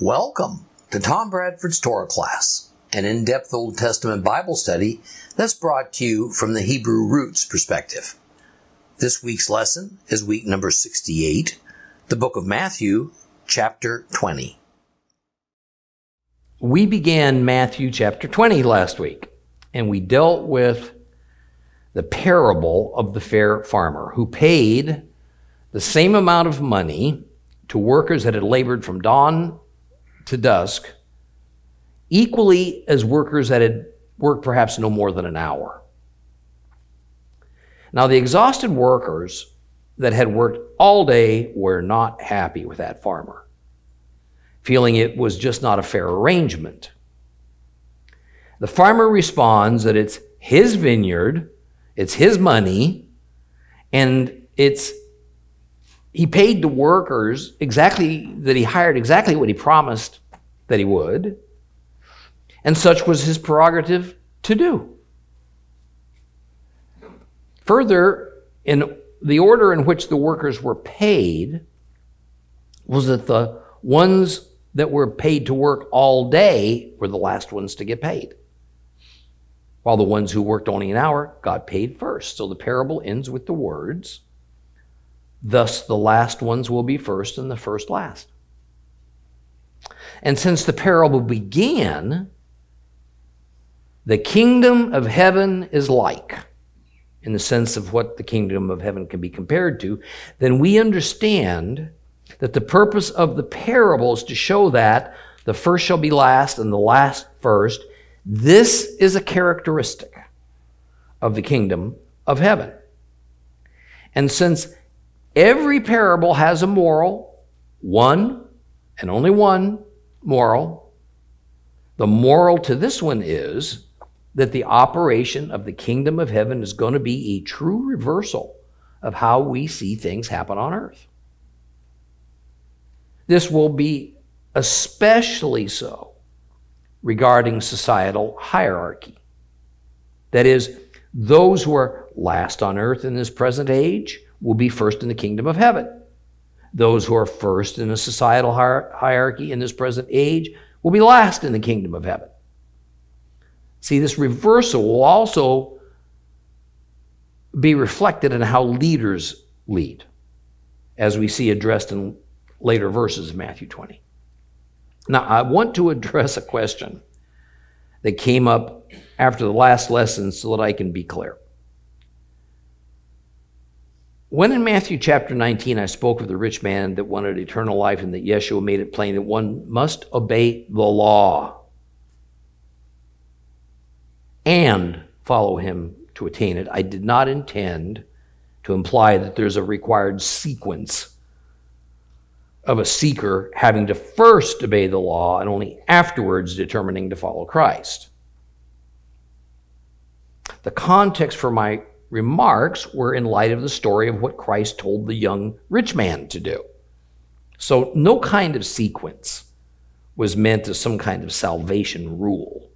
Welcome to Tom Bradford's Torah class, an in-depth Old Testament Bible study that's brought to you from the Hebrew roots perspective. This week's lesson is week number 68, the book of Matthew, chapter 20. We began Matthew chapter 20 last week, and we dealt with the parable of the fair farmer who paid the same amount of money to workers that had labored from dawn to dusk, equally as workers that had worked perhaps no more than an hour. Now, the exhausted workers that had worked all day were not happy with that farmer, feeling it was just not a fair arrangement. The farmer responds that it's his vineyard, it's his money, and he paid the workers exactly that he hired, exactly what he promised that he would, and such was his prerogative to do. Further, in the order in which the workers were paid was that the ones that were paid to work all day were the last ones to get paid, while the ones who worked only an hour got paid first. So the parable ends with the words, "Thus the last ones will be first and the first last." And since the parable began, the kingdom of heaven is like, in the sense of what the kingdom of heaven can be compared to, then we understand that the purpose of the parable is to show that the first shall be last and the last first. This is a characteristic of the kingdom of heaven. And since every parable has a moral, one and only one moral, the moral to this one is that the operation of the kingdom of heaven is going to be a true reversal of how we see things happen on earth. This will be especially so regarding societal hierarchy. That is, those who are last on earth in this present age will be first in the kingdom of heaven. Those who are first in a societal hierarchy in this present age will be last in the kingdom of heaven. See, this reversal will also be reflected in how leaders lead, as we see addressed in later verses of Matthew 20. Now, I want to address a question that came up after the last lesson so that I can be clear. When in Matthew chapter 19 I spoke of the rich man that wanted eternal life and that Yeshua made it plain that one must obey the law and follow him to attain it, I did not intend to imply that there's a required sequence of a seeker having to first obey the law and only afterwards determining to follow Christ. The context for my remarks were in light of the story of what Christ told the young rich man to do. So no kind of sequence was meant as some kind of salvation rule.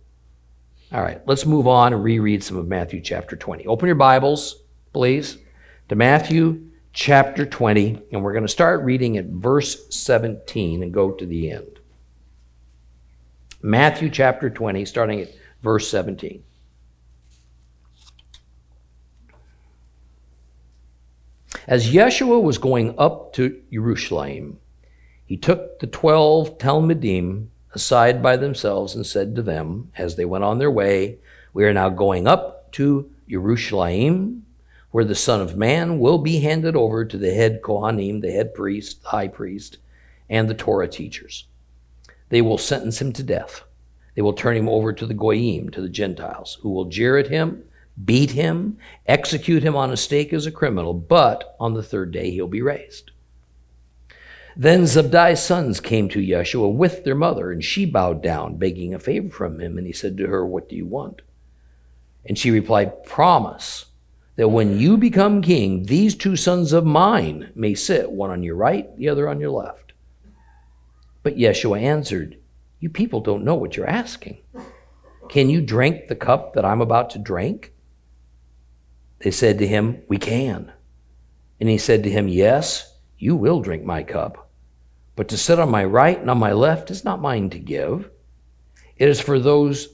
All right, let's move on and reread some of Matthew chapter 20. Open your Bibles, please, to Matthew chapter 20, and we're going to start reading at verse 17 and go to the end. Matthew chapter 20, starting at verse 17. As Yeshua was going up to Yerushalayim, he took the 12 Talmidim aside by themselves and said to them, as they went on their way, "We are now going up to Yerushalayim, where the Son of Man will be handed over to the head Kohanim, the head priest, the high priest, and the Torah teachers. They will sentence him to death. They will turn him over to the Goyim, to the Gentiles, who will jeer at him, beat him, execute him on a stake as a criminal, but on the third day he'll be raised." Then Zabdi's sons came to Yeshua with their mother, and she bowed down, begging a favor from him, and he said to her, "What do you want?" And she replied, "Promise that when you become king, these two sons of mine may sit, one on your right, the other on your left." But Yeshua answered, "You people don't know what you're asking. Can you drink the cup that I'm about to drink?" They said to him, "We can." And he said to him, "Yes, you will drink my cup, But to sit on my right and on my left is not mine to give. It is for those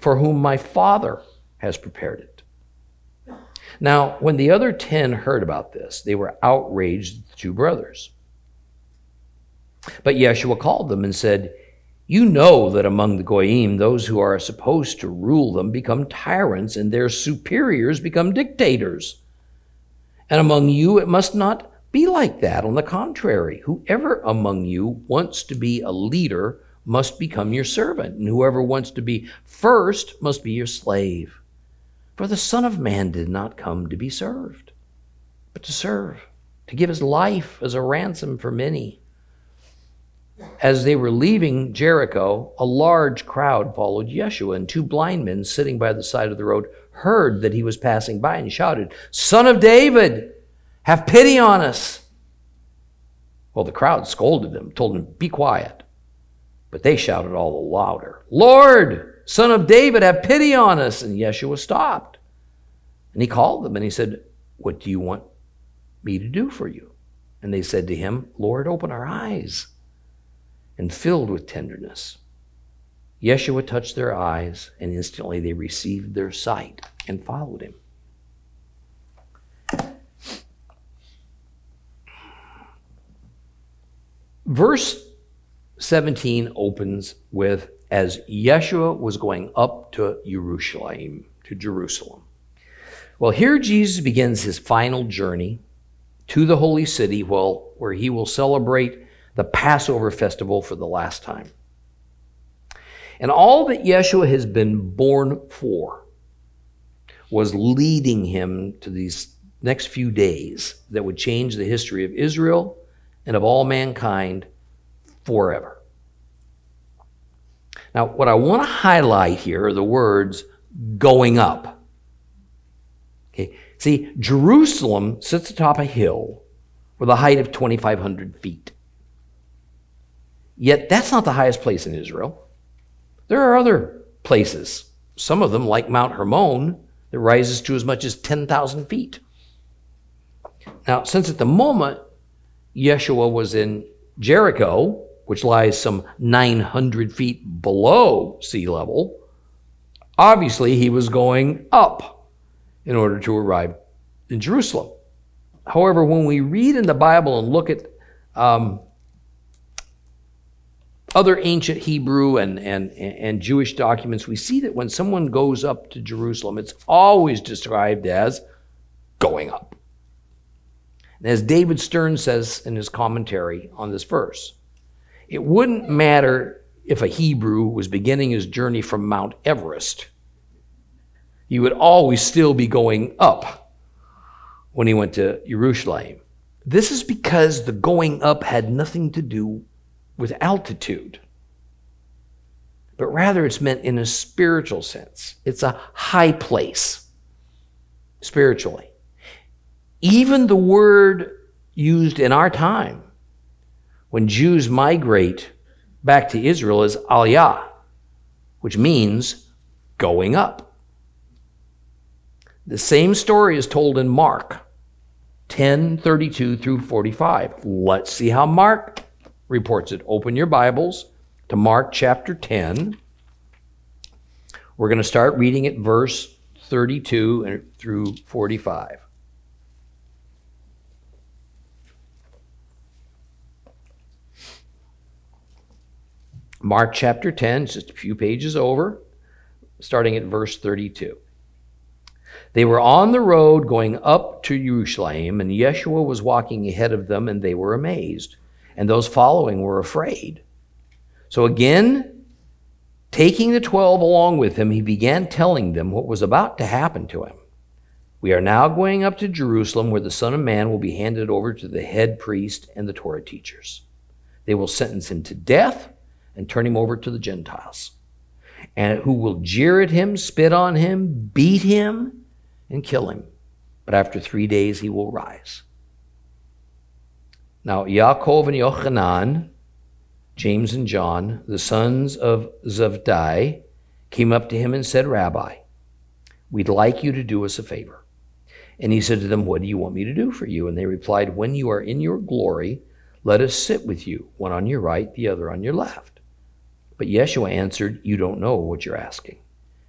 for whom my Father has prepared it. Now, when the other 10 heard about this, they were outraged at the two brothers. But Yeshua called them and said, "You know that among the Goyim, those who are supposed to rule them become tyrants, and their superiors become dictators. And among you, it must not be like that. On the contrary, whoever among you wants to be a leader must become your servant, and whoever wants to be first must be your slave. For the Son of Man did not come to be served, but to serve, to give his life as a ransom for many." As they were leaving Jericho, a large crowd followed Yeshua, and two blind men sitting by the side of the road heard that he was passing by and shouted, "Son of David, have pity on us." Well, the crowd scolded them, told them, "Be quiet." But they shouted all the louder, "Lord, Son of David, have pity on us." And Yeshua stopped. And he called them and he said, "What do you want me to do for you?" And they said to him, "Lord, open our eyes." And filled with tenderness, Yeshua touched their eyes, and instantly they received their sight and followed him. Verse 17 opens with, as Yeshua was going up to Yerushalayim, to Jerusalem. Well, here Jesus begins his final journey to the holy city, where he will celebrate the Passover festival for the last time. And all that Yeshua has been born for was leading him to these next few days that would change the history of Israel and of all mankind forever. Now, what I want to highlight here are the words "going up." Okay. See, Jerusalem sits atop a hill with a height of 2,500 feet. Yet that's not the highest place in Israel. There are other places, some of them like Mount Hermon, that rises to as much as 10,000 feet. Now, since at the moment Yeshua was in Jericho, which lies some 900 feet below sea level, obviously he was going up in order to arrive in Jerusalem. However, when we read in the Bible and look at other ancient Hebrew and Jewish documents, we see that when someone goes up to Jerusalem, it's always described as going up. And as David Stern says in his commentary on this verse, it wouldn't matter if a Hebrew was beginning his journey from Mount Everest. He would always still be going up when he went to Jerusalem. This is because the going up had nothing to do with altitude, but rather it's meant in a spiritual sense. It's a high place spiritually. Even the word used in our time when Jews migrate back to Israel is aliyah, which means going up. The same story is told in Mark 10:32 through 45. Let's see how Mark reports it. Open your Bibles to Mark chapter 10. We're going to start reading at verse 32 through 45. Mark chapter 10, just a few pages over, starting at verse 32. They were on the road going up to Yerushalayim, and Yeshua was walking ahead of them, and they were amazed. And those following were afraid. So again, taking the 12 along with him, he began telling them what was about to happen to him. "We are now going up to Jerusalem, where the Son of Man will be handed over to the head priest and the Torah teachers. They will sentence him to death and turn him over to the Gentiles, and who will jeer at him, spit on him, beat him, and kill him. But after 3 days he will rise." Now, Yaakov and Yochanan, James and John, the sons of Zavdai, came up to him and said, "Rabbi, we'd like you to do us a favor." And he said to them, "What do you want me to do for you?" And they replied, "When you are in your glory, Let us sit with you, one on your right, the other on your left. But Yeshua answered, you don't know what you're asking.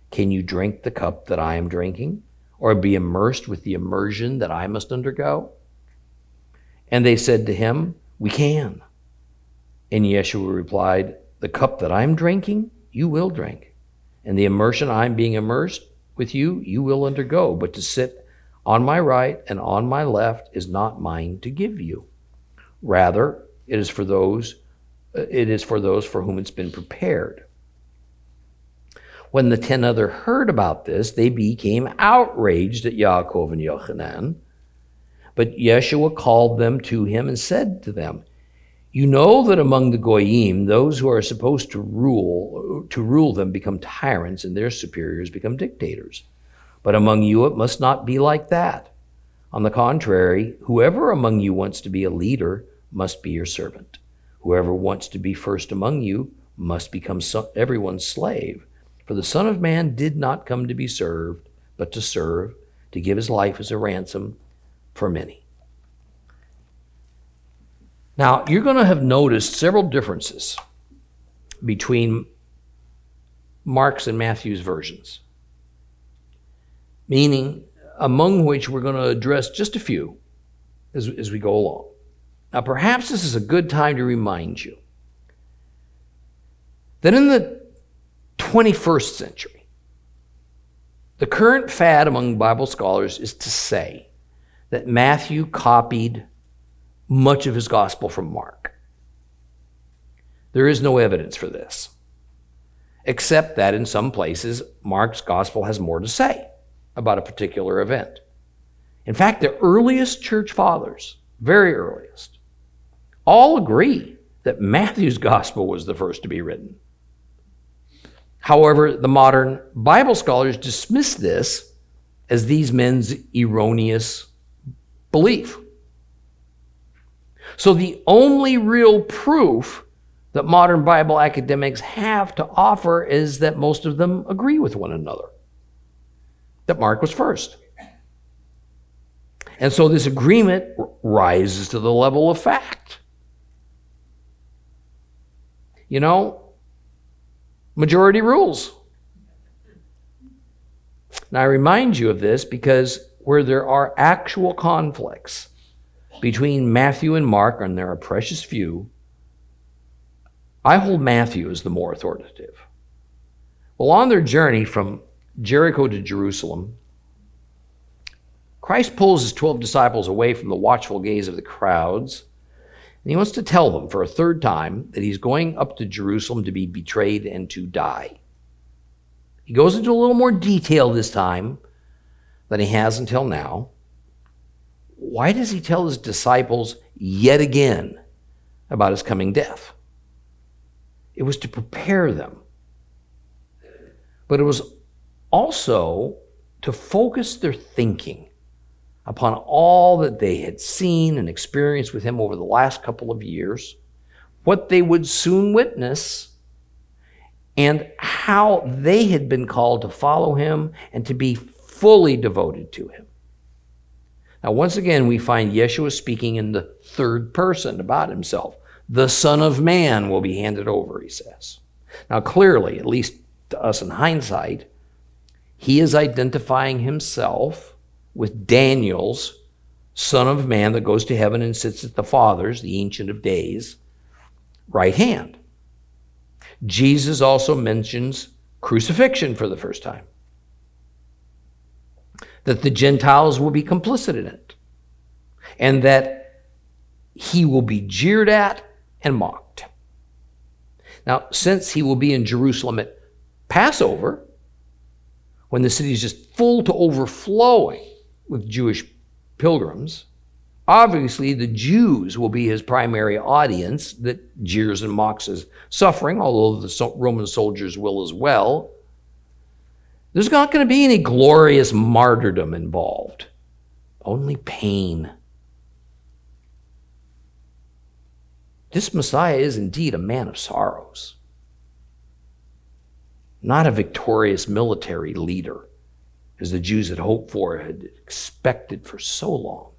Can you drink the cup that I am drinking, or be immersed with the immersion that I must undergo? And they said to him, we can. And Yeshua replied, the cup that I'm drinking, you will drink. And the immersion I'm being immersed with you, you will undergo. But to sit on my right and on my left is not mine to give you. Rather, it is for those for whom it's been prepared. When the 10 other heard about this, they became outraged at Yaakov and Yochanan. But Yeshua called them to him and said to them, you know that among the Goyim, those who are supposed to rule them become tyrants, and their superiors become dictators. But among you, it must not be like that. On the contrary, whoever among you wants to be a leader must be your servant. Whoever wants to be first among you must become everyone's slave. For the Son of Man did not come to be served, but to serve, to give his life as a ransom for many. Now, you're going to have noticed several differences between Mark's and Matthew's versions, meaning among which we're going to address just a few as we go along. Now, perhaps this is a good time to remind you that in the 21st century, the current fad among Bible scholars is to say that Matthew copied much of his gospel from Mark. There is no evidence for this, except that in some places, Mark's gospel has more to say about a particular event. In fact, the earliest church fathers, very earliest, all agree that Matthew's gospel was the first to be written. However, the modern Bible scholars dismiss this as these men's erroneous belief. So the only real proof that modern Bible academics have to offer is that most of them agree with one another, that Mark was first. And so this agreement rises to the level of fact. You know, majority rules. Now, I remind you of this because where there are actual conflicts between Matthew and Mark, and there are precious few, I hold Matthew as the more authoritative. Well, on their journey from Jericho to Jerusalem, Christ pulls his 12 disciples away from the watchful gaze of the crowds, and he wants to tell them for a third time that he's going up to Jerusalem to be betrayed and to die. He goes into a little more detail this time than he has until now. Why does he tell his disciples yet again about his coming death? It was to prepare them, but it was also to focus their thinking upon all that they had seen and experienced with him over the last couple of years, what they would soon witness, and how they had been called to follow him and to be fully devoted to him. Now, once again, we find Yeshua speaking in the third person about himself. The Son of Man will be handed over, he says. Now, clearly, at least to us in hindsight, he is identifying himself with Daniel's Son of Man that goes to heaven and sits at the Father's, the Ancient of Days, right hand. Jesus also mentions crucifixion for the first time, that the Gentiles will be complicit in it, and that he will be jeered at and mocked. Now, since he will be in Jerusalem at Passover, when the city is just full to overflowing with Jewish pilgrims, obviously the Jews will be his primary audience that jeers and mocks his suffering, although the Roman soldiers will as well. There's not going to be any glorious martyrdom involved, only pain. This Messiah is indeed a man of sorrows, not a victorious military leader, as the Jews had hoped for, had expected for so long.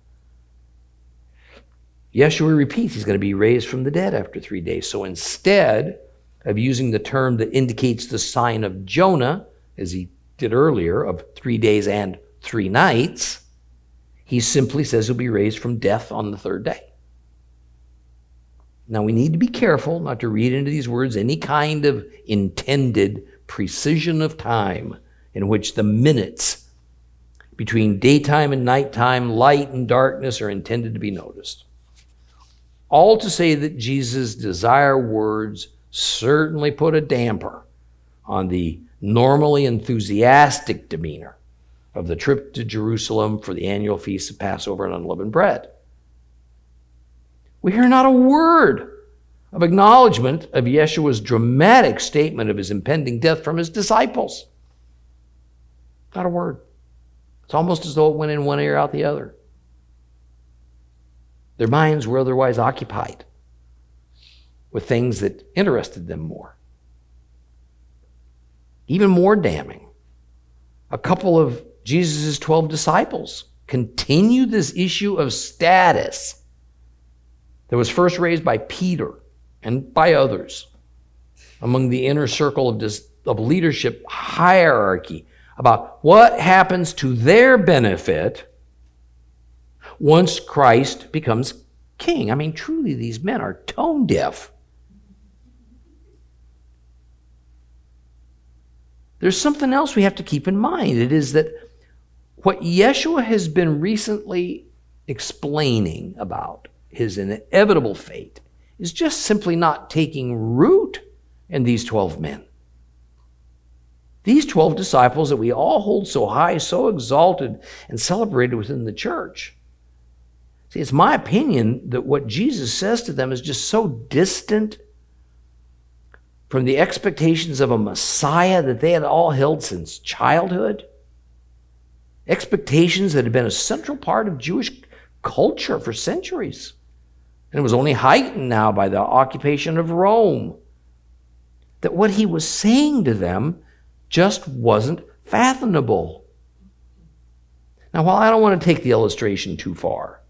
Yeshua repeats he's going to be raised from the dead after 3 days. So instead of using the term that indicates the sign of Jonah, as he did earlier, of 3 days and 3 nights, he simply says he'll be raised from death on the 3rd day. Now, we need to be careful not to read into these words any kind of intended precision of time in which the minutes between daytime and nighttime, light and darkness are intended to be noticed. All to say that Jesus' desire words certainly put a damper on the normally enthusiastic demeanor of the trip to Jerusalem for the annual feast of Passover and unleavened bread. We hear not a word of acknowledgement of Yeshua's dramatic statement of his impending death from his disciples. Not a word. It's almost as though it went in one ear, out the other. Their minds were otherwise occupied with things that interested them more. Even more damning, a couple of Jesus' 12 disciples continue this issue of status that was first raised by Peter and by others among the inner circle of leadership hierarchy about what happens to their benefit once Christ becomes king. I mean, truly, these men are tone deaf. There's something else we have to keep in mind. It is that what Yeshua has been recently explaining about his inevitable fate is just simply not taking root in these 12 men. These 12 disciples that we all hold so high, so exalted, and celebrated within the church. See, it's my opinion that what Jesus says to them is just so distant from the expectations of a Messiah that they had all held since childhood. Expectations that had been a central part of Jewish culture for centuries. And it was only heightened now by the occupation of Rome. That what he was saying to them just wasn't fathomable. Now, while I don't want to take the illustration too far,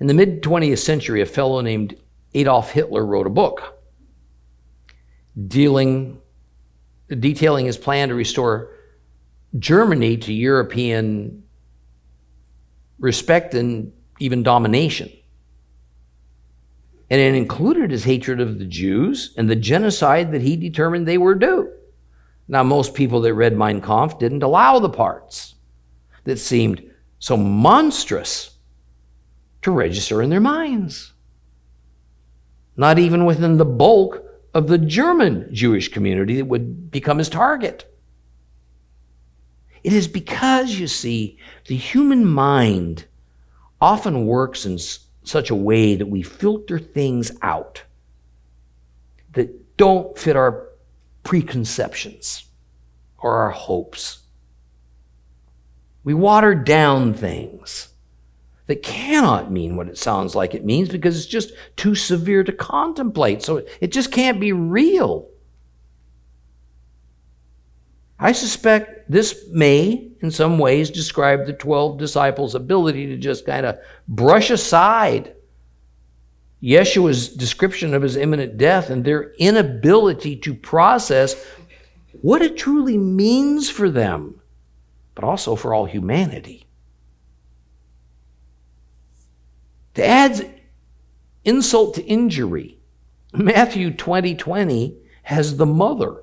in the mid-20th century, a fellow named Adolf Hitler wrote a book detailing his plan to restore Germany to European respect and even domination. And it included his hatred of the Jews and the genocide that he determined they were due. Now, most people that read Mein Kampf didn't allow the parts that seemed so monstrous to register in their minds. Not even within the bulk of the German Jewish community that would become his target. It is because, you see, the human mind often works in such a way that we filter things out that don't fit our preconceptions or our hopes. We water down things that cannot mean what it sounds like it means because it's just too severe to contemplate. So it just can't be real. I suspect this may, in some ways, describe the 12 disciples' ability to just kind of brush aside Yeshua's description of his imminent death and their inability to process what it truly means for them, but also for all humanity. To add insult to injury, Matthew 20:20 has the mother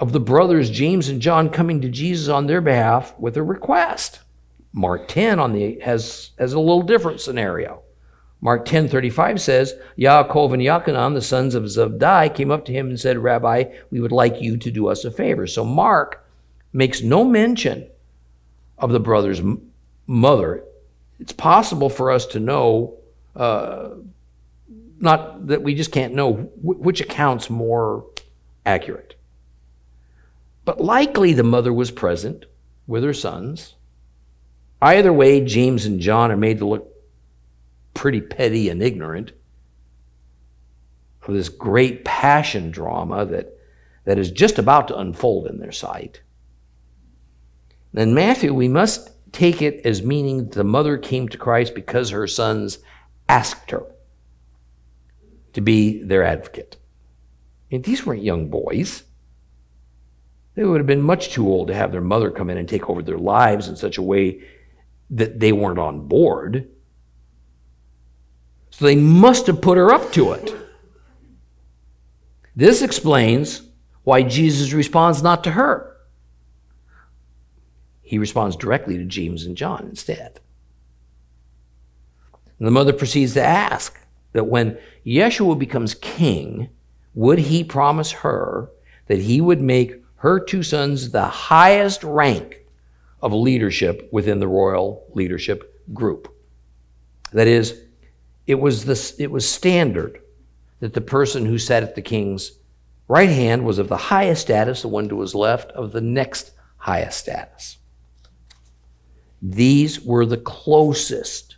of the brothers James and John coming to Jesus on their behalf with a request. Mark 10 has a little different scenario. Mark 10:35 says, Yaakov and Yochanan, the sons of Zavdai, came up to him and said, Rabbi, we would like you to do us a favor. So Mark makes no mention of the brother's mother. It's possible for us to know, not that we just can't know which account's more accurate. But likely the mother was present with her sons. Either way, James and John are made to look pretty petty and ignorant of this great passion drama that is just about to unfold in their sight. In Matthew, we must take it as meaning the mother came to Christ because her sons asked her to be their advocate. And these weren't young boys. They would have been much too old to have their mother come in and take over their lives in such a way that they weren't on board. So they must have put her up to it. This explains why Jesus responds not to her. He responds directly to James and John instead. And the mother proceeds to ask that when Yeshua becomes king, would he promise her that he would make her two sons the highest rank of leadership within the royal leadership group? That is, it was standard that the person who sat at the king's right hand was of the highest status, the one to his left of the next highest status. These were the closest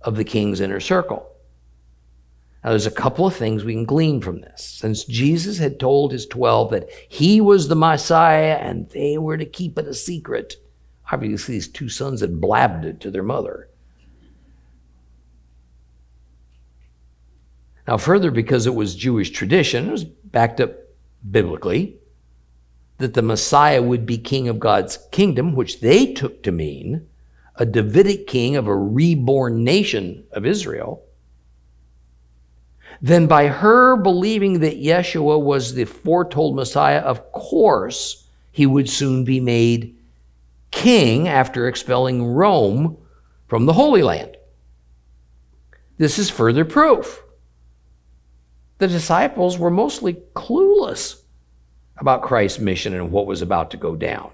of the king's inner circle. Now, there's a couple of things we can glean from this. Since Jesus had told his 12 that he was the Messiah and they were to keep it a secret, obviously these two sons had blabbed it to their mother. Now, further, because it was Jewish tradition, it was backed up biblically, that the Messiah would be king of God's kingdom, which they took to mean a Davidic king of a reborn nation of Israel. Then by her believing that Yeshua was the foretold Messiah, of course, he would soon be made king after expelling Rome from the Holy Land. This is further proof. The disciples were mostly clueless about Christ's mission and what was about to go down.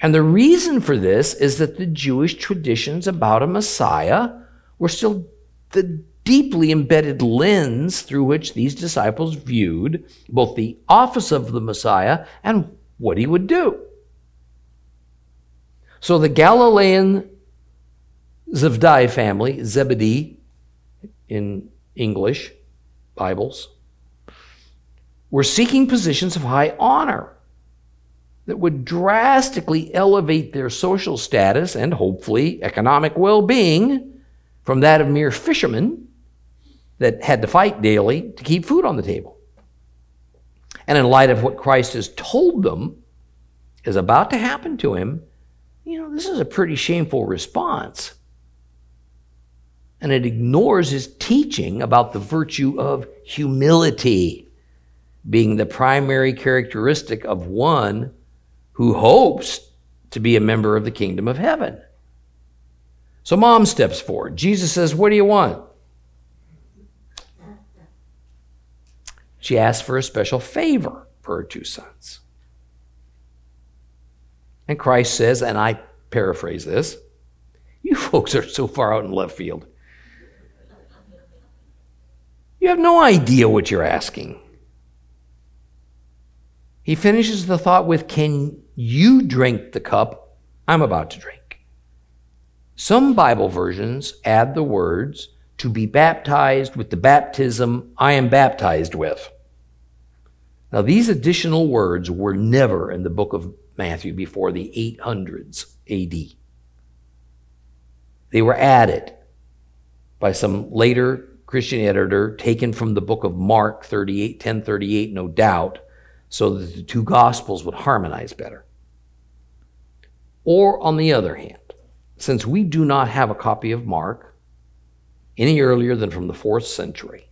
And the reason for this is that the Jewish traditions about a Messiah were still the deeply embedded lens through which these disciples viewed both the office of the Messiah and what he would do. So the Galilean Zavdai family, Zabdi in English Bibles, were seeking positions of high honor that would drastically elevate their social status and hopefully economic well-being from that of mere fishermen that had to fight daily to keep food on the table. And in light of what Christ has told them is about to happen to him, this is a pretty shameful response. And it ignores his teaching about the virtue of humility being the primary characteristic of one who hopes to be a member of the kingdom of heaven. So mom steps forward. Jesus says, "What do you want?" She asked for a special favor for her two sons. And Christ says, and I paraphrase this, "You folks are so far out in left field. You have no idea what you're asking." He finishes the thought with, "Can you drink the cup I'm about to drink?" Some Bible versions add the words, "to be baptized with the baptism I am baptized with." Now, these additional words were never in the book of Matthew before the 800s AD. They were added by some later Christian editor, taken from the book of Mark 10:38, no doubt, so that the two Gospels would harmonize better. Or, on the other hand, since we do not have a copy of Mark any earlier than from the 4th century,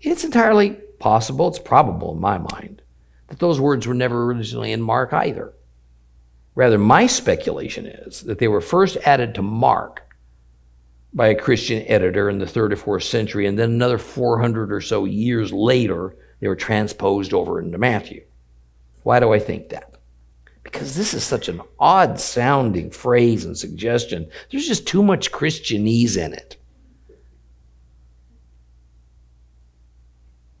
it's entirely possible, it's probable in my mind, that those words were never originally in Mark either. Rather, my speculation is that they were first added to Mark by a Christian editor in the 3rd or 4th century, and then another 400 or so years later, they were transposed over into Matthew. Why do I think that? Because this is such an odd-sounding phrase and suggestion. There's just too much Christianese in it.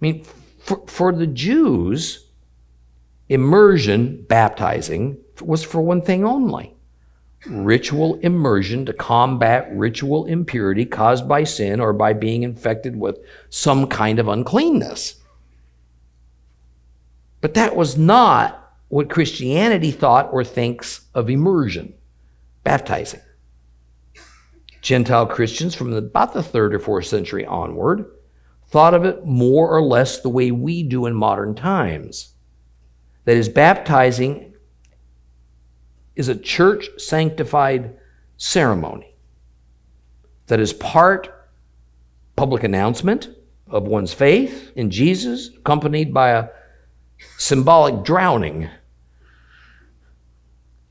I mean, for the Jews, immersion, baptizing, was for one thing only: ritual immersion to combat ritual impurity caused by sin or by being infected with some kind of uncleanness. But that was not what Christianity thought or thinks of immersion, baptizing. Gentile Christians from about the 3rd or 4th century onward thought of it more or less the way we do in modern times. That is, baptizing is a church-sanctified ceremony that is part public announcement of one's faith in Jesus, accompanied by a symbolic drowning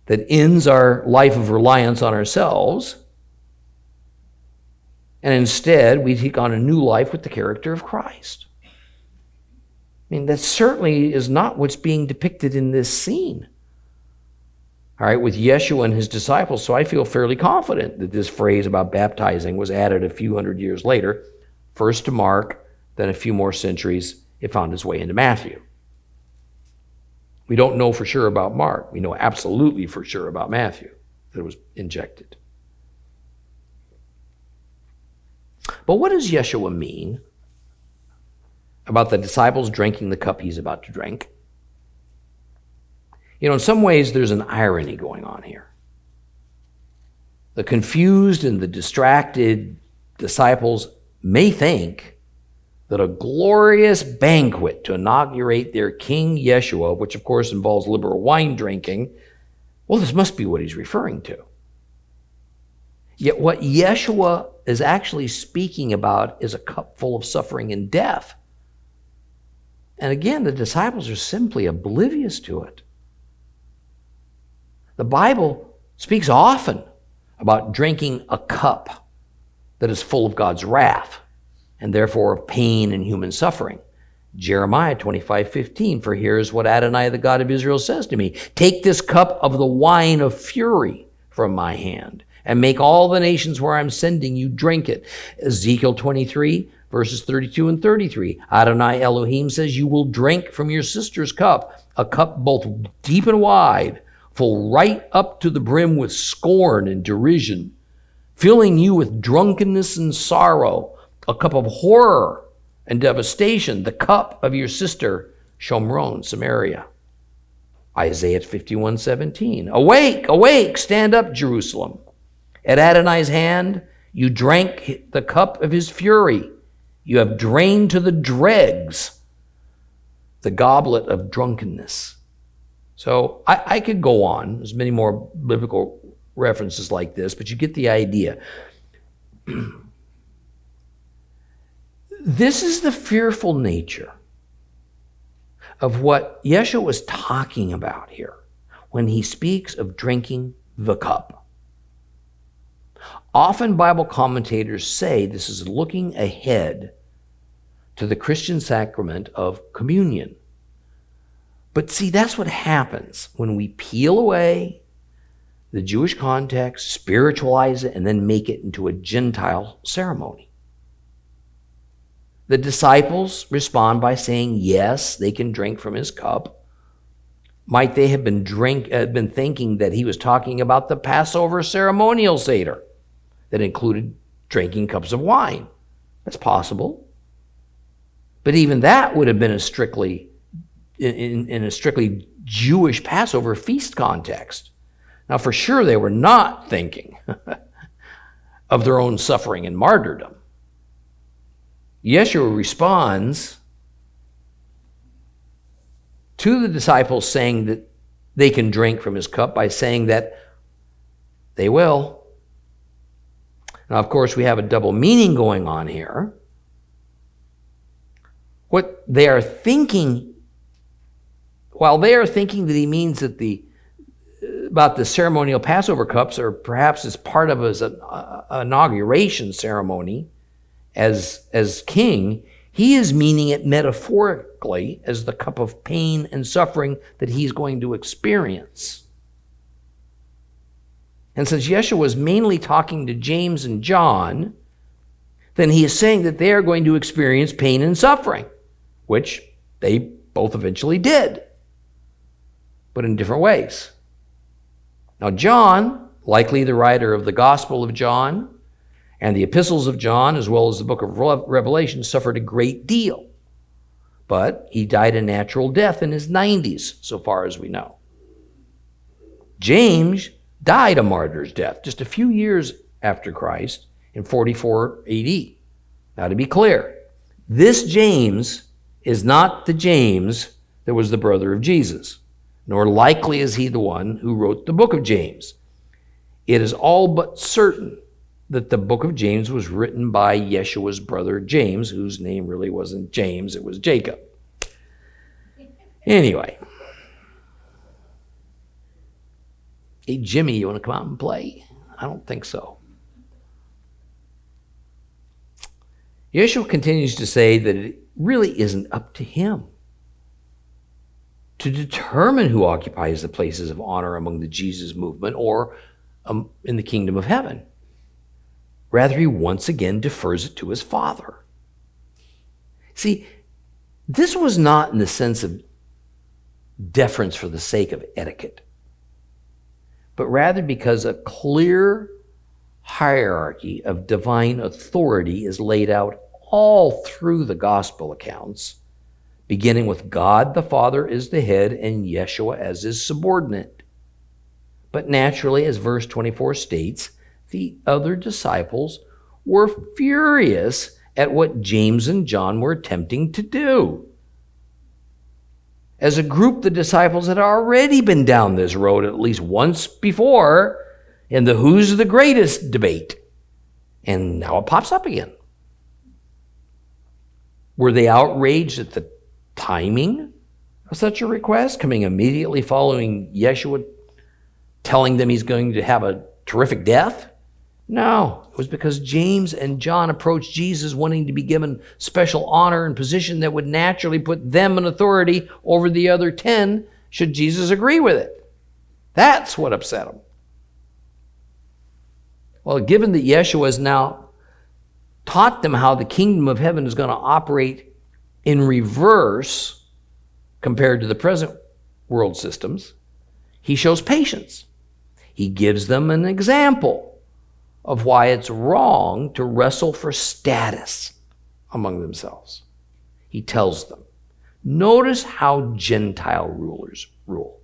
that ends our life of reliance on ourselves. And instead, we take on a new life with the character of Christ. I mean, that certainly is not what's being depicted in this scene, all right, with Yeshua and his disciples. So I feel fairly confident that this phrase about baptizing was added a few hundred years later, first to Mark, then a few more centuries, it found its way into Matthew. We don't know for sure about Mark. We know absolutely for sure about Matthew, that it was injected. But what does Yeshua mean about the disciples drinking the cup he's about to drink? You know, in some ways, there's an irony going on here. The confused and the distracted disciples may think that a glorious banquet to inaugurate their King Yeshua, which of course involves liberal wine drinking, well, this must be what he's referring to. Yet what Yeshua is actually speaking about is a cup full of suffering and death. And again, the disciples are simply oblivious to it. The Bible speaks often about drinking a cup that is full of God's wrath and therefore of pain and human suffering. Jeremiah 25:15, for here is what Adonai, the God of Israel, says to me, take this cup of the wine of fury from my hand, and make all the nations where I'm sending you drink it. Ezekiel 23, verses 32 and 33. Adonai Elohim says, you will drink from your sister's cup, a cup both deep and wide, full right up to the brim with scorn and derision, filling you with drunkenness and sorrow, a cup of horror and devastation, the cup of your sister, Shomron, Samaria. Isaiah 51:17. Awake, awake, stand up, Jerusalem. At Adonai's hand, you drank the cup of his fury. You have drained to the dregs the goblet of drunkenness. So I could go on. There's many more biblical references like this, but you get the idea. This is the fearful nature of what Yeshua was talking about here when he speaks of drinking the cup. Often Bible commentators say this is looking ahead to the Christian sacrament of communion. But see, that's what happens when we peel away the Jewish context, spiritualize it, and then make it into a Gentile ceremony. The disciples respond by saying, yes, they can drink from his cup. Might they have been thinking that he was talking about the Passover ceremonial Seder that included drinking cups of wine? That's possible. But even that would have been a strictly in a strictly Jewish Passover feast context. Now, for sure, they were not thinking of their own suffering and martyrdom. Yeshua responds to the disciples saying that they can drink from his cup by saying that they will. Now, of course, we have a double meaning going on here. What they are thinking, while they are thinking that he means that about the ceremonial Passover cups, or perhaps as part of his inauguration ceremony as king, he is meaning it metaphorically as the cup of pain and suffering that he's going to experience. And since Yeshua was mainly talking to James and John, then he is saying that they are going to experience pain and suffering, which they both eventually did, but in different ways. Now, John, likely the writer of the Gospel of John, and the epistles of John, as well as the book of Revelation, suffered a great deal. but he died a natural death in his 90s, so far as we know. James died a martyr's death just a few years after Christ in 44 AD. Now, to be clear, this James is not the James that was the brother of Jesus, nor likely is he the one who wrote the book of James. It is all but certain that the book of James was written by Yeshua's brother James, whose name really wasn't James, it was Jacob. Anyway. Hey, Jimmy, you want to come out and play? I don't think so. Yeshua continues to say that it really isn't up to him to determine who occupies the places of honor among the Jesus movement or in the kingdom of heaven. Rather, he once again defers it to his Father. See, this was not in the sense of deference for the sake of etiquette, but rather because a clear hierarchy of divine authority is laid out all through the gospel accounts, beginning with God the Father as the head and Yeshua as his subordinate. But naturally, as verse 24 states, the other disciples were furious at what James and John were attempting to do. As a group, the disciples had already been down this road at least once before in the who's the greatest debate. And now it pops up again. Were they outraged at the timing of such a request, coming immediately following Yeshua telling them he's going to have a terrific death? No, it was because James and John approached Jesus wanting to be given special honor and position that would naturally put them in authority over the other 10 should Jesus agree with it. That's what upset them. Well, given that Yeshua has now taught them how the kingdom of heaven is going to operate in reverse compared to the present world systems, he shows patience. He gives them an example of why it's wrong to wrestle for status among themselves. He tells them, notice how Gentile rulers rule.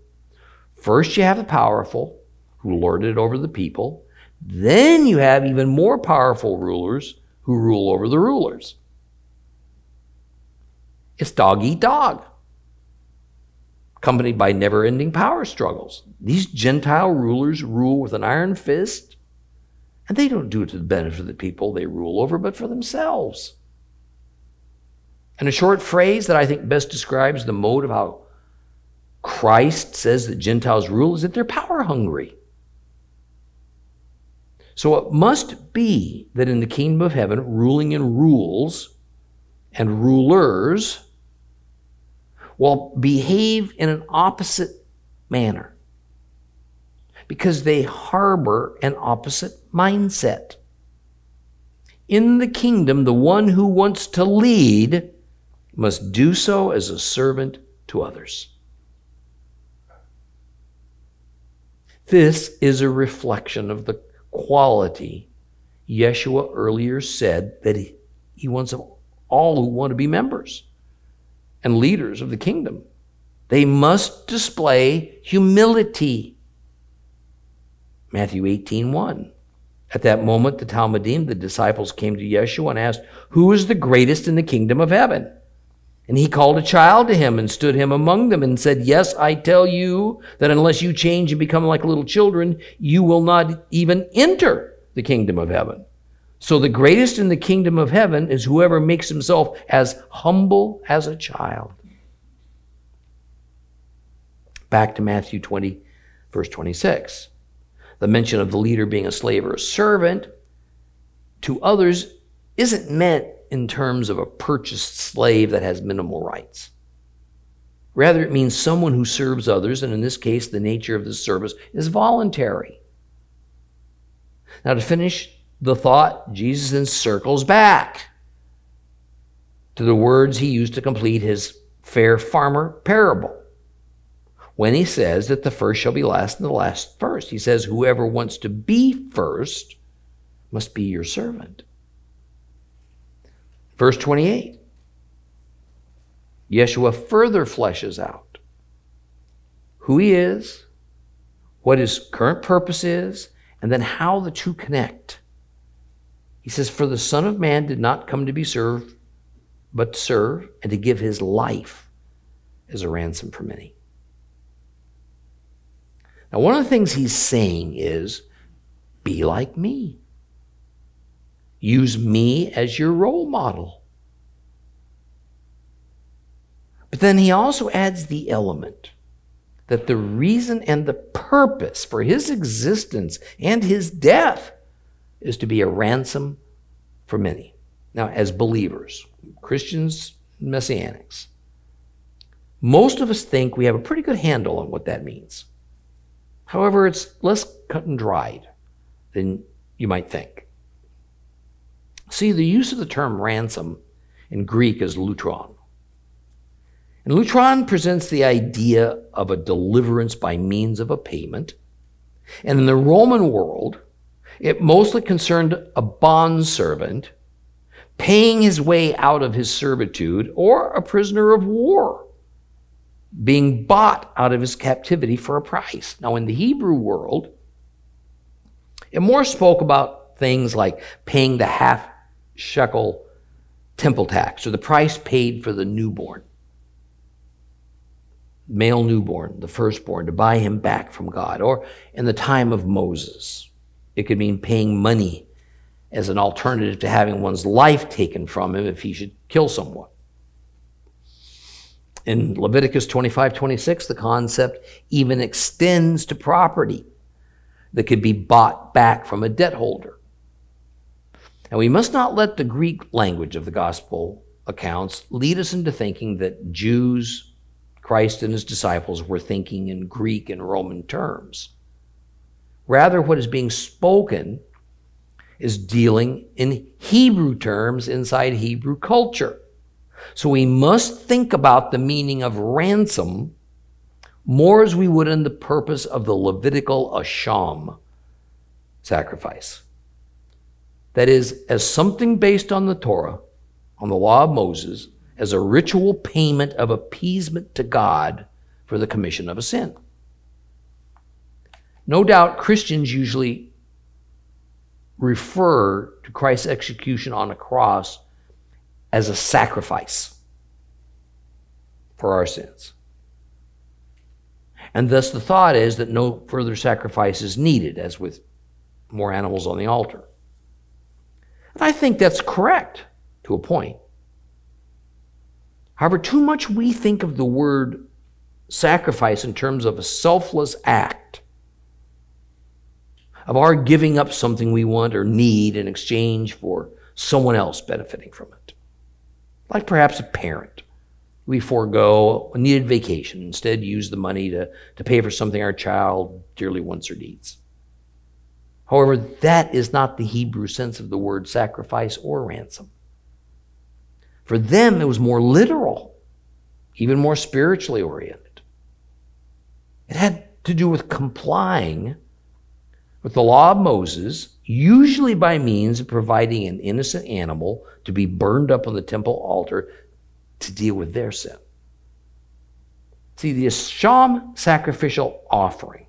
First you have the powerful who lord it over the people. Then you have even more powerful rulers who rule over the rulers. It's dog eat dog, accompanied by never-ending power struggles. These Gentile rulers rule with an iron fist, and they don't do it to the benefit of the people they rule over, but for themselves. And a short phrase that I think best describes the mode of how Christ says that Gentiles rule is that they're power-hungry. So it must be that in the kingdom of heaven, ruling in rules and rulers will behave in an opposite manner because they harbor an opposite mindset. In the kingdom, the one who wants to lead must do so as a servant to others. This is a reflection of the quality Yeshua earlier said that he wants of all who want to be members and leaders of the kingdom. They must display humility. Matthew 18:1. At that moment, the Talmidim, the disciples, came to Yeshua and asked, who is the greatest in the kingdom of heaven? And he called a child to him and stood him among them and said, yes, I tell you that unless you change and become like little children, you will not even enter the kingdom of heaven. So the greatest in the kingdom of heaven is whoever makes himself as humble as a child. Back to Matthew 20, verse 26. The mention of the leader being a slave or a servant to others isn't meant in terms of a purchased slave that has minimal rights. Rather, it means someone who serves others, and in this case, the nature of the service is voluntary. Now, to finish the thought, Jesus then circles back to the words he used to complete his fair farmer parable when he says that the first shall be last and the last first. He says, whoever wants to be first must be your servant. Verse 28. Yeshua further fleshes out who he is, what his current purpose is, and then how the two connect. He says, "For the Son of Man did not come to be served, but to serve and to give his life as a ransom for many." Now, one of the things he's saying is, be like me. Use me as your role model. But then he also adds the element that the reason and the purpose for his existence and his death is to be a ransom for many. Now, as believers, Christians, Messianics, most of us think we have a pretty good handle on what that means. However, it's less cut and dried than you might think. See, the use of the term ransom in Greek is lutron. And lutron presents the idea of a deliverance by means of a payment. And in the Roman world, it mostly concerned a bondservant paying his way out of his servitude, or a prisoner of war being bought out of his captivity for a price. Now, in the Hebrew world, it more spoke about things like paying the half shekel temple tax, or the price paid for the newborn, male newborn, the firstborn, to buy him back from God. Or in the time of Moses, it could mean paying money as an alternative to having one's life taken from him if he should kill someone. In Leviticus 25:26, the concept even extends to property that could be bought back from a debt holder. And we must not let the Greek language of the gospel accounts lead us into thinking that Jews, Christ and his disciples, were thinking in Greek and Roman terms. Rather, what is being spoken is dealing in Hebrew terms inside Hebrew culture. So we must think about the meaning of ransom more as we would in the purpose of the Levitical Asham sacrifice. That is, as something based on the Torah, on the law of Moses, as a ritual payment of appeasement to God for the commission of a sin. No doubt Christians usually refer to Christ's execution on a cross as a sacrifice for our sins. And thus the thought is that no further sacrifice is needed, as with more animals on the altar. And I think that's correct to a point. However, too much we think of the word sacrifice in terms of a selfless act, of our giving up something we want or need in exchange for someone else benefiting from it. Like perhaps a parent. We forego a needed vacation, instead use the money to pay for something our child dearly wants or needs. However, that is not the Hebrew sense of the word sacrifice or ransom. For them, it was more literal, even more spiritually oriented. It had to do with complying with the law of Moses, usually by means of providing an innocent animal to be burned up on the temple altar to deal with their sin. See, the Asham sacrificial offering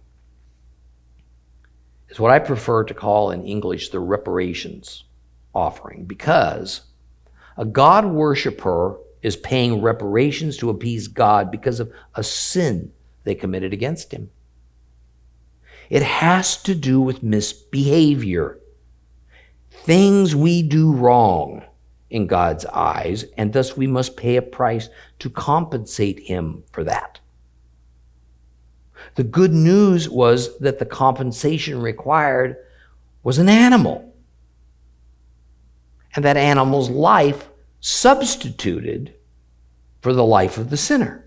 is what I prefer to call in English the reparations offering, because a God worshiper is paying reparations to appease God because of a sin they committed against him. It has to do with misbehavior, things we do wrong in God's eyes, and thus we must pay a price to compensate him for that. The good news was that the compensation required was an animal, and that animal's life substituted for the life of the sinner.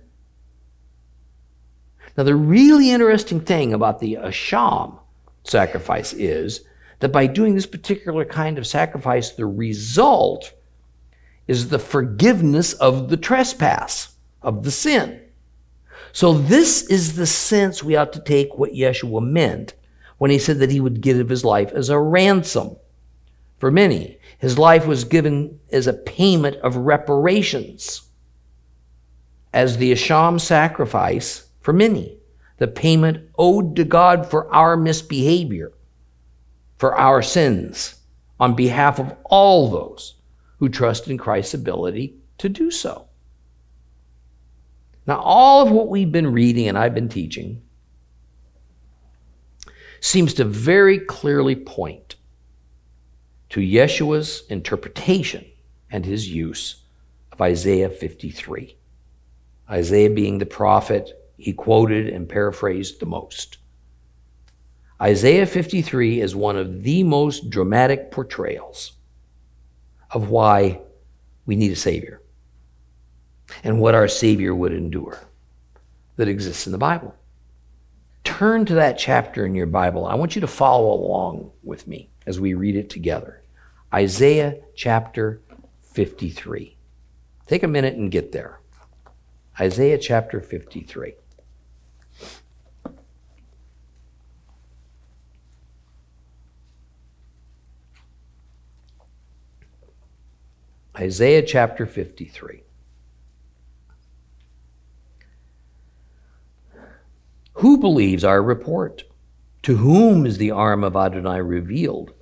Now, the really interesting thing about the Asham sacrifice is that by doing this particular kind of sacrifice, the result is the forgiveness of the trespass, of the sin. So this is the sense we ought to take what Yeshua meant when he said that he would give his life as a ransom for many. His life was given as a payment of reparations. as the Asham sacrifice for many, the payment owed to God for our misbehavior, for our sins, on behalf of all those who trust in Christ's ability to do so. Now, all of what we've been reading and I've been teaching seems to very clearly point to Yeshua's interpretation and his use of Isaiah 53. Isaiah being the prophet he quoted and paraphrased the most. Isaiah 53 is one of the most dramatic portrayals of why we need a Savior and what our Savior would endure that exists in the Bible. Turn to that chapter in your Bible. I want you to follow along with me as we read it together. Isaiah chapter 53. Take a minute and get there. Isaiah chapter 53. Isaiah chapter 53. Who believes our report? To whom is the arm of Adonai revealed?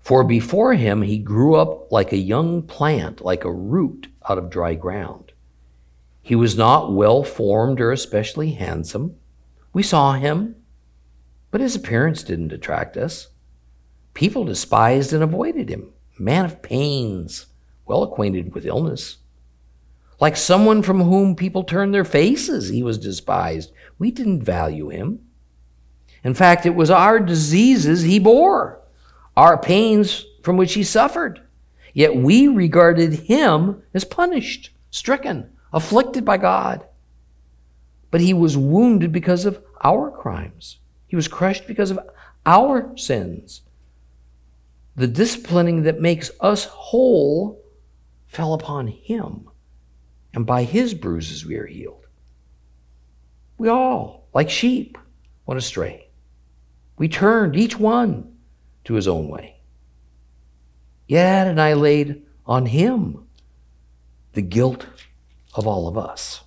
For before him he grew up like a young plant, like a root out of dry ground. He was not well-formed or especially handsome. We saw him, but his appearance didn't attract us. People despised and avoided him, a man of pains, well acquainted with illness. Like someone from whom people turned their faces, he was despised. We didn't value him. In fact, it was our diseases he bore, our pains from which he suffered. Yet we regarded him as punished, stricken, afflicted by God. But he was wounded because of our crimes. He was crushed because of our sins. The disciplining that makes us whole fell upon him, and by his bruises we are healed. We all, like sheep, went astray. We turned each one to his own way. Yet Adonai laid on him the guilt of all of us.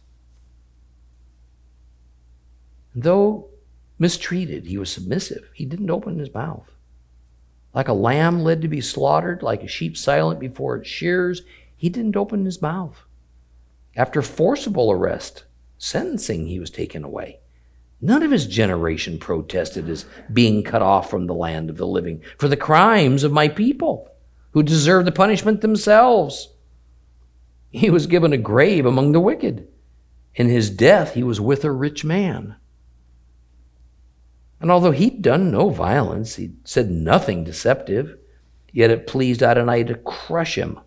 Though mistreated, he was submissive. He didn't open his mouth. Like a lamb led to be slaughtered, like a sheep silent before its shears, he didn't open his mouth. After forcible arrest, sentencing, he was taken away. None of his generation protested as being cut off from the land of the living for the crimes of my people, who deserve the punishment themselves. He was given a grave among the wicked. In his death, he was with a rich man. And although he'd done no violence, he'd said nothing deceptive, yet it pleased Adonai to crush him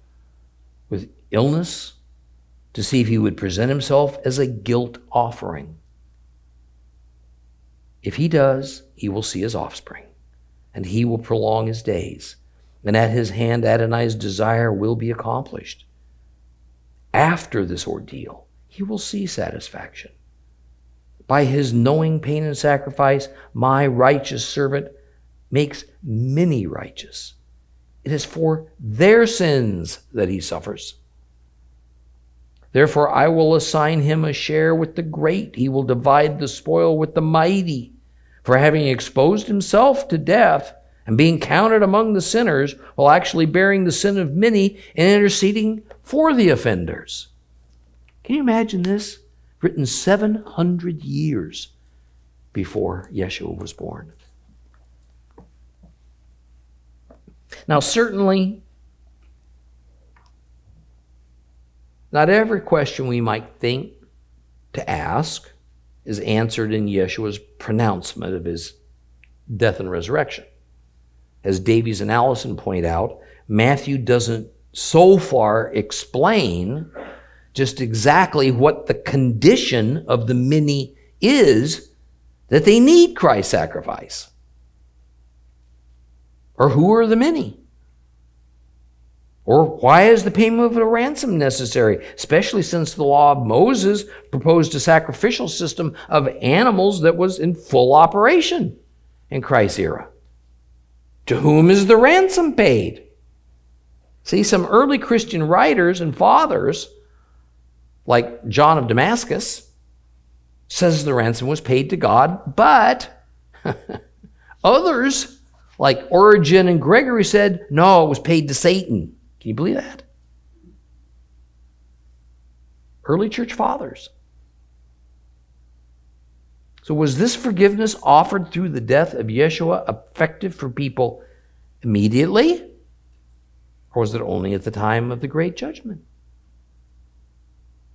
with illness, to see if he would present himself as a guilt offering. If he does, he will see his offspring, and he will prolong his days, and at his hand Adonai's desire will be accomplished. After this ordeal, he will see satisfaction. By his knowing pain and sacrifice, my righteous servant makes many righteous. It is for their sins that he suffers. Therefore, I will assign him a share with the great. He will divide the spoil with the mighty. For having exposed himself to death and being counted among the sinners, while actually bearing the sin of many and interceding for the offenders. Can you imagine this? Written 700 years before Yeshua was born. Now, certainly, not every question we might think to ask is answered in Yeshua's pronouncement of his death and resurrection. As Davies and Allison point out, Matthew doesn't so far explain just exactly what the condition of the many is that they need Christ's sacrifice. Or who are the many? Or why is the payment of a ransom necessary, especially since the law of Moses proposed a sacrificial system of animals that was in full operation in Christ's era? To whom is the ransom paid? See, some early Christian writers and fathers like John of Damascus, says the ransom was paid to God, but others, like Origen and Gregory, said, no, it was paid to Satan. Can you believe that? Early church fathers. So was this forgiveness offered through the death of Yeshua effective for people immediately? Or was it only at the time of the great judgment?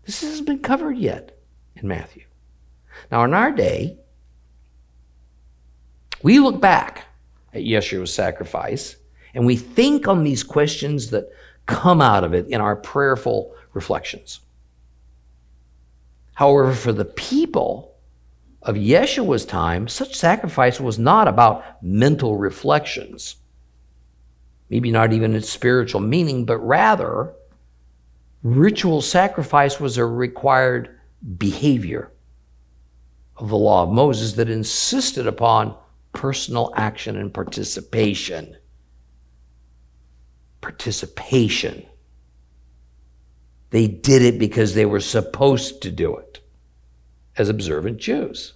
This hasn't been covered yet in Matthew. Now in our day, we look back at Yeshua's sacrifice and we think on these questions that come out of it in our prayerful reflections. However, for the people of Yeshua's time, such sacrifice was not about mental reflections, maybe not even its spiritual meaning, but rather ritual sacrifice was a required behavior of the law of Moses that insisted upon personal action and participation. Participation. They did it because they were supposed to do it as observant Jews.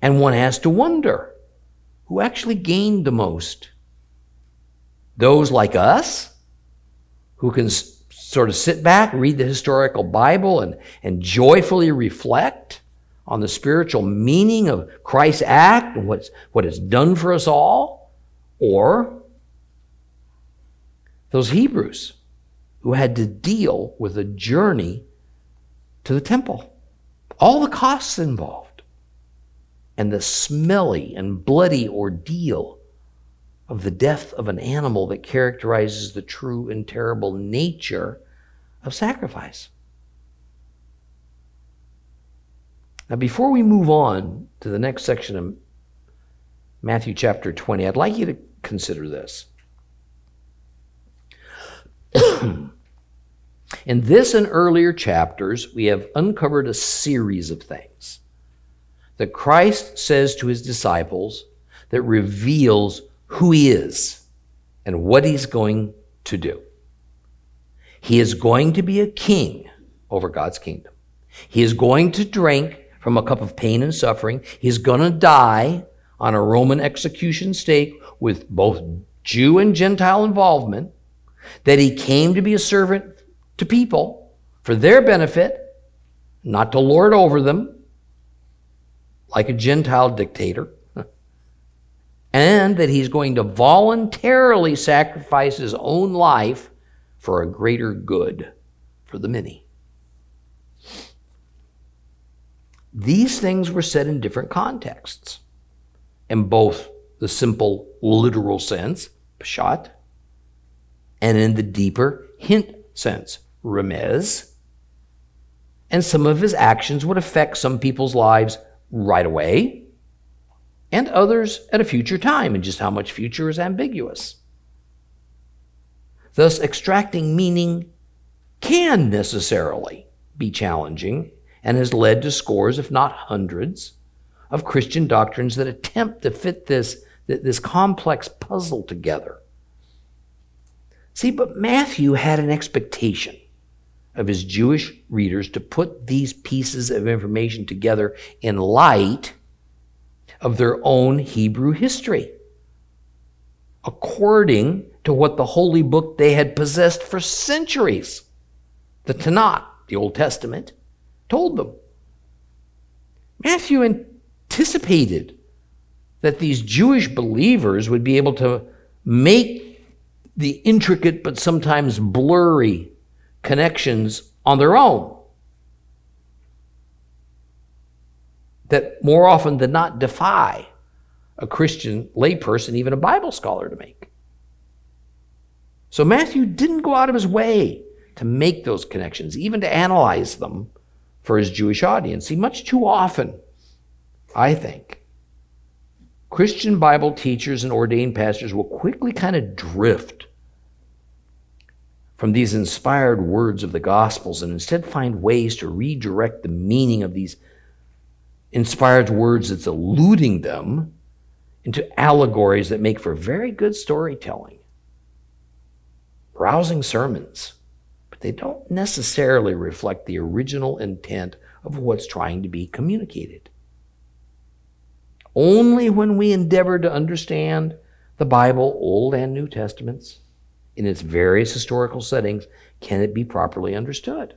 And one has to wonder, who actually gained the most? Those like us, who can sort of sit back, read the historical Bible, and joyfully reflect on the spiritual meaning of Christ's act and what it's done for us all? Or those Hebrews who had to deal with a journey to the temple, all the costs involved, and the smelly and bloody ordeal of the death of an animal that characterizes the true and terrible nature of sacrifice. Now, before we move on to the next section of Matthew chapter 20, I'd like you to consider this. In this and earlier chapters, we have uncovered a series of things that Christ says to his disciples that reveals who he is and what he's going to do. He is going to be a king over God's kingdom. He is going to drink from a cup of pain and suffering. He's going to die on a Roman execution stake with both Jew and Gentile involvement, that he came to be a servant to people for their benefit, not to lord over them like a Gentile dictator, and that he's going to voluntarily sacrifice his own life for a greater good for the many. These things were said in different contexts, in both the simple literal sense, pshat, and in the deeper hint sense, remez, and some of his actions would affect some people's lives right away and others at a future time, and just how much future is ambiguous. Thus, extracting meaning can necessarily be challenging and has led to scores, if not hundreds, of Christian doctrines that attempt to fit this complex puzzle together. See, but Matthew had an expectation of his Jewish readers to put these pieces of information together in light of their own Hebrew history, according to what the holy book they had possessed for centuries, the Tanakh, the Old Testament, told them. Matthew anticipated that these Jewish believers would be able to make the intricate but sometimes blurry connections on their own that more often than not defy a Christian layperson, even a Bible scholar, to make. So Matthew didn't go out of his way to make those connections, even to analyze them for his Jewish audience. See, much too often, I think, Christian Bible teachers and ordained pastors will quickly kind of drift from these inspired words of the Gospels and instead find ways to redirect the meaning of these inspired words that's eluding them into allegories that make for very good storytelling, rousing sermons, but they don't necessarily reflect the original intent of what's trying to be communicated. Only when we endeavor to understand the Bible, Old and New Testaments, in its various historical settings, can it be properly understood.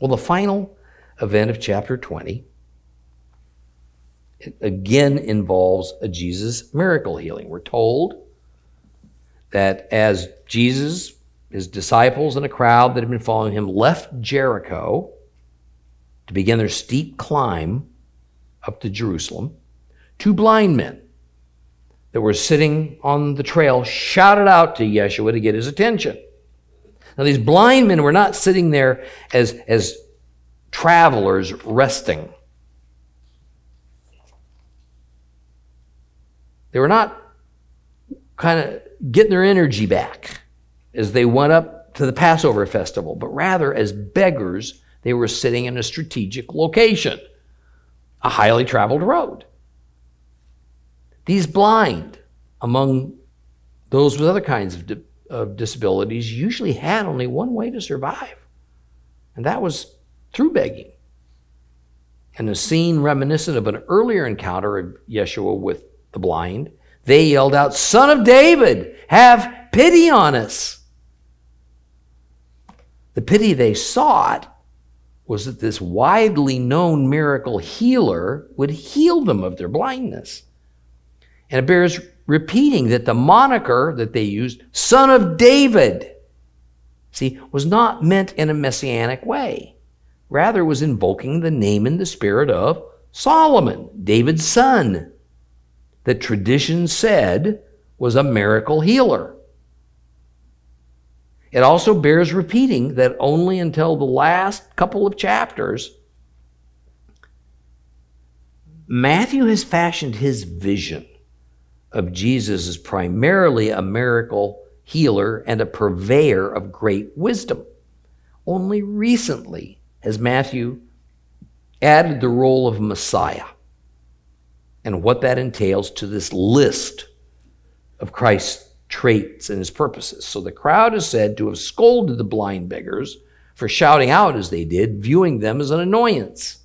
Well, the final event of chapter 20, it again involves a Jesus miracle healing. We're told that as Jesus, his disciples, and a crowd that had been following him left Jericho to begin their steep climb up to Jerusalem, two blind men that were sitting on the trail shouted out to Yeshua to get his attention. Now, these blind men were not sitting there as travelers resting. They were not kind of getting their energy back as they went up to the Passover festival, but rather as beggars, they were sitting in a strategic location, a highly traveled road. These blind, among those with other kinds of disabilities, usually had only one way to survive, and that was through begging. And a scene reminiscent of an earlier encounter of Yeshua with the blind, they yelled out, "Son of David, have pity on us." The pity they sought was that this widely known miracle healer would heal them of their blindness. And it bears repeating that the moniker that they used, Son of David, see, was not meant in a messianic way. Rather, was invoking the name and the spirit of Solomon, David's son, that tradition said was a miracle healer. It also bears repeating that only until the last couple of chapters, Matthew has fashioned his vision of Jesus as primarily a miracle healer and a purveyor of great wisdom. Only recently has Matthew added the role of Messiah and what that entails to this list of Christ's traits and his purposes. So the crowd is said to have scolded the blind beggars for shouting out as they did, viewing them as an annoyance.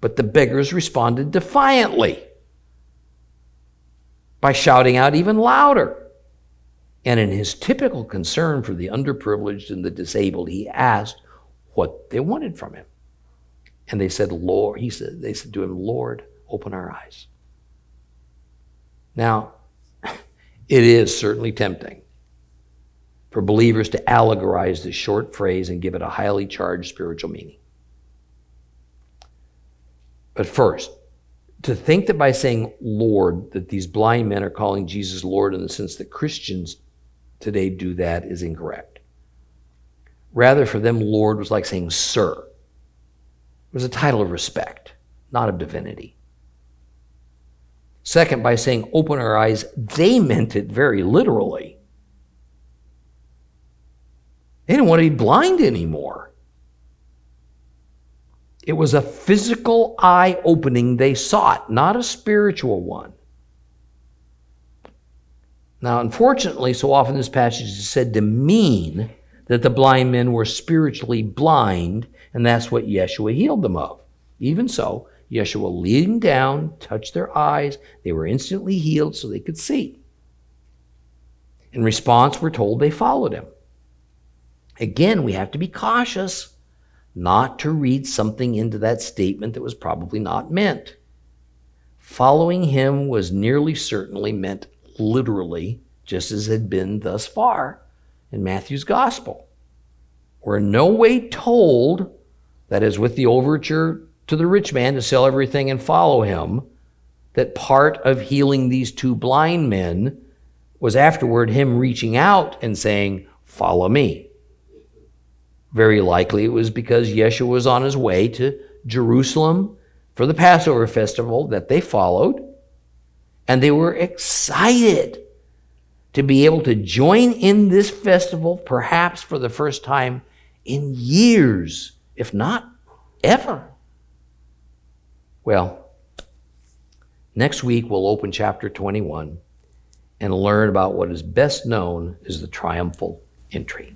But the beggars responded defiantly by shouting out even louder. And in his typical concern for the underprivileged and the disabled, he asked what they wanted from him. And they said, they said to him, "Lord, open our eyes." Now, it is certainly tempting for believers to allegorize this short phrase and give it a highly charged spiritual meaning. But first, to think that by saying Lord, that these blind men are calling Jesus Lord in the sense that Christians today do that is incorrect. Rather, for them, Lord was like saying Sir. It was a title of respect, not of divinity. Second, by saying open our eyes, they meant it very literally. They didn't want to be blind anymore. It was a physical eye-opening they sought, not a spiritual one. Now, unfortunately, so often this passage is said to mean that the blind men were spiritually blind, and that's what Yeshua healed them of. Even so, Yeshua lead them down, touched their eyes. They were instantly healed so they could see. In response, we're told they followed him. Again, we have to be cautious not to read something into that statement that was probably not meant. Following him was nearly certainly meant literally, just as it had been thus far in Matthew's gospel. We're in no way told that, as with the overture to the rich man to sell everything and follow him, that part of healing these two blind men was afterward him reaching out and saying, "Follow me." Very likely it was because Yeshua was on his way to Jerusalem for the Passover festival that they followed, and they were excited to be able to join in this festival, perhaps for the first time in years, if not ever. Well, next week we'll open chapter 21 and learn about what is best known as the triumphal entry.